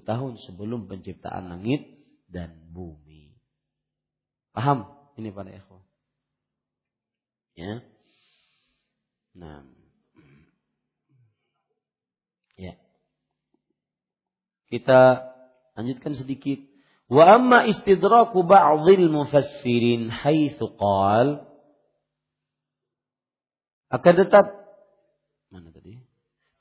tahun sebelum penciptaan langit dan bumi. Paham ini para ikhwan? Ya. Nah. Ya. Kita lanjutkan sedikit. Wa amma istidraku ba'dhil mufassirin haitsu qala. Akan tetap mana tadi?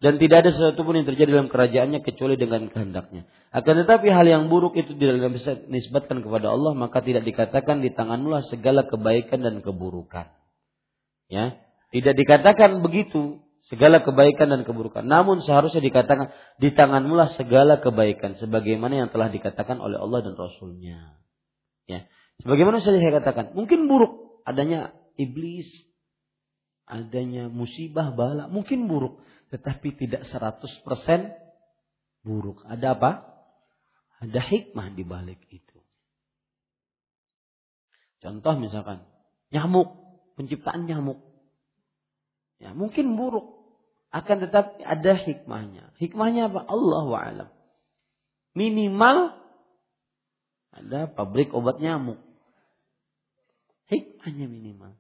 Dan tidak ada sesuatu pun yang terjadi dalam kerajaannya kecuali dengan kehendaknya. Akan tetapi hal yang buruk itu tidak bisa dinisbatkan kepada Allah, maka tidak dikatakan di tanganmulah segala kebaikan dan keburukan. Ya, tidak dikatakan begitu segala kebaikan dan keburukan. Namun seharusnya dikatakan di tanganmulah segala kebaikan sebagaimana yang telah dikatakan oleh Allah dan Rasulnya. Ya, sebagaimana saya katakan, mungkin buruk adanya iblis, adanya musibah, bala, mungkin buruk. Tetapi tidak 100% buruk. Ada apa? Ada hikmah di balik itu. Contoh misalkan, nyamuk. Penciptaan nyamuk. Ya, mungkin buruk. Akan tetapi ada hikmahnya. Hikmahnya apa? Allahu a'lam. Minimal ada pabrik obat nyamuk. Hikmahnya minimal.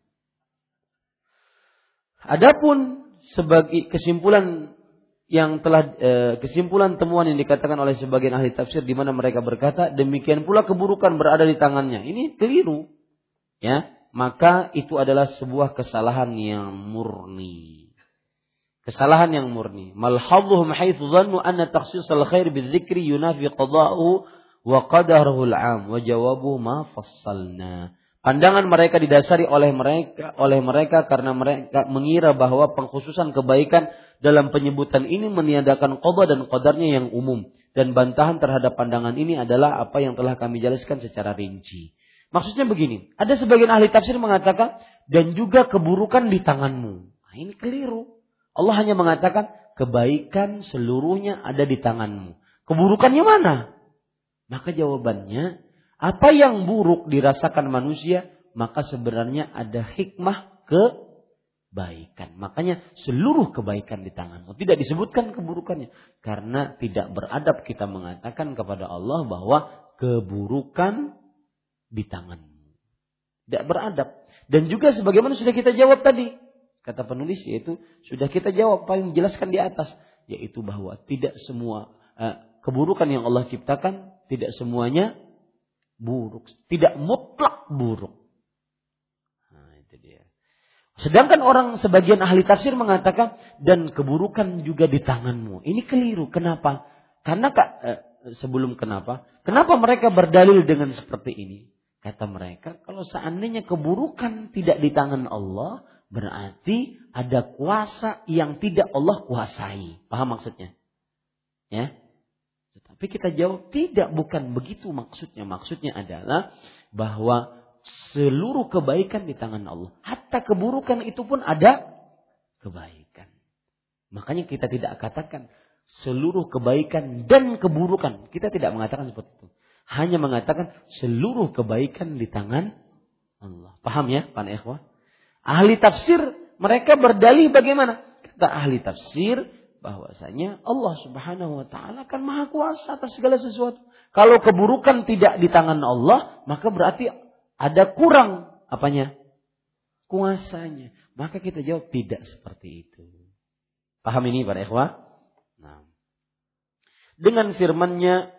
Adapun sebagai kesimpulan temuan yang dikatakan oleh sebagian ahli tafsir di mana mereka berkata demikian pula keburukan berada di tangannya, ini keliru, ya, maka itu adalah sebuah kesalahan yang murni. Kesalahan yang murni. Malhadhuhum haitsu dhannu anna takhsisal khair bidzikri yunafi qada'uhu wa qadaruhul 'am wa jawabu ma fassalna. Pandangan mereka didasari oleh mereka karena mereka mengira bahwa pengkhususan kebaikan dalam penyebutan ini meniadakan qada dan qadarnya yang umum, dan bantahan terhadap pandangan ini adalah apa yang telah kami jelaskan secara rinci. Maksudnya begini, ada sebagian ahli tafsir mengatakan dan juga keburukan di tanganmu. Nah, ini keliru. Allah hanya mengatakan kebaikan seluruhnya ada di tanganmu. Keburukannya mana? Maka jawabannya, apa yang buruk dirasakan manusia, maka sebenarnya ada hikmah kebaikan. Makanya seluruh kebaikan di tanganmu. Tidak disebutkan keburukannya. Karena tidak beradab kita mengatakan kepada Allah bahwa keburukan di tanganmu. Tidak beradab. Dan juga sebagaimana sudah kita jawab tadi. Kata penulis yaitu sudah kita jawab apa yang dijelaskan di atas, yaitu bahwa tidak semua keburukan yang Allah ciptakan tidak semuanya buruk, tidak mutlak buruk. Nah, itu dia. Sedangkan orang sebagian ahli tafsir mengatakan dan keburukan juga di tanganmu. Ini keliru. Kenapa? Karena Kenapa mereka berdalil dengan seperti ini? Kata mereka kalau seandainya keburukan tidak di tangan Allah, berarti ada kuasa yang tidak Allah kuasai. Paham maksudnya? Ya. Tetapi kita jawab tidak, bukan begitu maksudnya. Maksudnya adalah bahwa seluruh kebaikan di tangan Allah. Hatta keburukan itu pun ada kebaikan. Makanya kita tidak katakan seluruh kebaikan dan keburukan. Kita tidak mengatakan seperti itu. Hanya mengatakan seluruh kebaikan di tangan Allah. Paham ya para ikhwah? Ahli tafsir mereka berdalih bagaimana? Kata ahli tafsir bahwasanya Allah Subhanahu wa taala kan maha kuasa atas segala sesuatu. Kalau keburukan tidak di tangan Allah, maka berarti ada kurang apanya? Kuasanya. Maka kita jawab tidak seperti itu. Paham ini para ikhwah? Nah. Dengan firman-Nya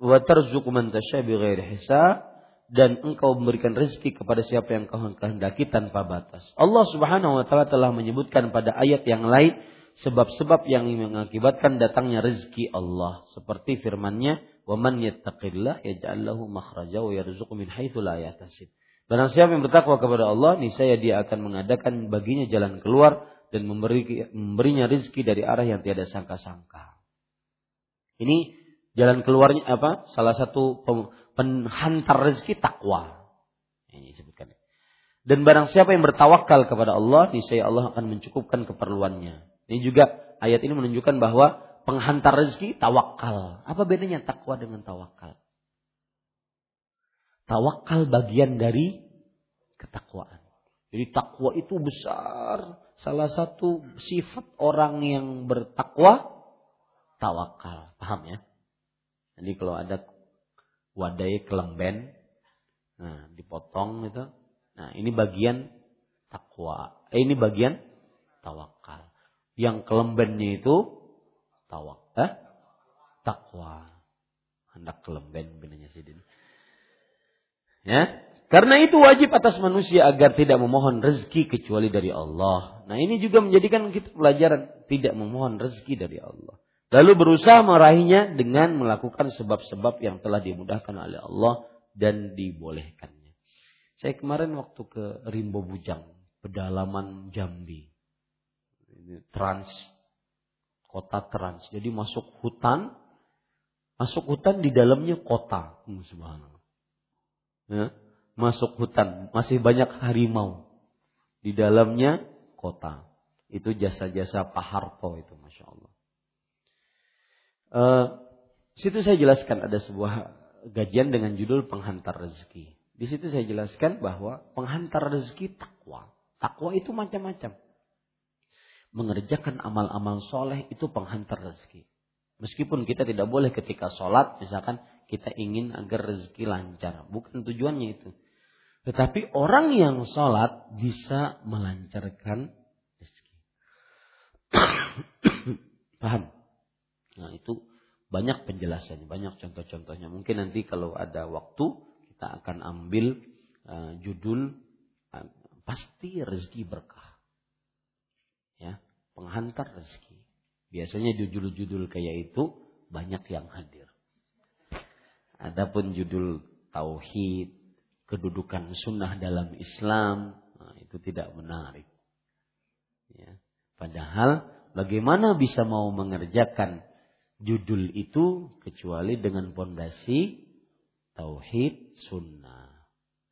wa tarzuqu man tasya bi ghairi hisab, dan engkau memberikan rezeki kepada siapa yang kau kehendaki tanpa batas. Allah Subhanahu wa taala telah menyebutkan pada ayat yang lain sebab-sebab yang mengakibatkan datangnya rezeki Allah, seperti firman-Nya, "Wa man yattaqillah yaj'al lahu makhraja wa yarzuqhu min haitsu la yahtasib." Barang siapa yang bertakwa kepada Allah, niscaya Dia akan mengadakan baginya jalan keluar dan memberinya rezeki dari arah yang tiada sangka-sangka. Ini jalan keluarnya apa? Salah satu penhantar rezeki takwa. Ini disebutkan. Dan barang siapa yang bertawakal kepada Allah, niscaya Allah akan mencukupkan keperluannya. Ini juga ayat ini menunjukkan bahwa penghantar rezeki tawakal. Apa bedanya takwa dengan tawakal? Tawakal bagian dari ketakwaan. Jadi takwa itu besar. Salah satu sifat orang yang bertakwa tawakal. Paham ya? Jadi kalau ada wadai kelemben, nah dipotong itu, nah ini bagian takwa, ini bagian tawakal. Yang kelembennya itu takwa. Hendak kelemben benarnya sih ini. Ya, karena itu wajib atas manusia agar tidak memohon rezeki kecuali dari Allah. Nah ini juga menjadikan kita pelajaran tidak memohon rezeki dari Allah. Lalu berusaha meraihnya dengan melakukan sebab-sebab yang telah dimudahkan oleh Allah dan dibolehkannya. Saya kemarin waktu ke Rimbo Bujang, pedalaman Jambi. Kota trans. Jadi masuk hutan di dalamnya kota. Subhanallah. Ya, masuk hutan, masih banyak harimau. Di dalamnya kota. Itu jasa-jasa Pak Harto itu, Masya Allah. Situ saya jelaskan ada sebuah gajian dengan judul penghantar rezeki. Di situ saya jelaskan bahwa penghantar rezeki takwa. Takwa itu macam-macam. Mengerjakan amal-amal soleh itu penghantar rezeki. Meskipun kita tidak boleh ketika sholat, misalkan kita ingin agar rezeki lancar. Bukan tujuannya itu. Tetapi orang yang sholat bisa melancarkan rezeki. Paham? Nah itu banyak penjelasannya, banyak contoh-contohnya. Mungkin nanti kalau ada waktu kita akan ambil judul pasti rezeki berkah. Ya, penghantar rezeki. Biasanya judul-judul kayak itu banyak yang hadir. Adapun judul tauhid, kedudukan sunnah dalam Islam, nah itu tidak menarik. Ya. Padahal bagaimana bisa mau mengerjakan judul itu kecuali dengan pondasi tauhid sunnah.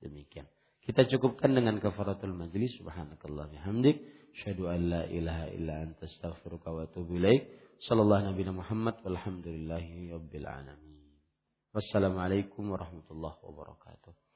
Demikian. Kita cukupkan dengan kafaratul majlis. Subhanakallah bihamdik, syahadu an la ilaha illa anta astaghfiruka wa atubu ilaik. Sallallahu nabiyana Muhammad walhamdulillahi rabbil alamin. Wassalamualaikum warahmatullahi wabarakatuh.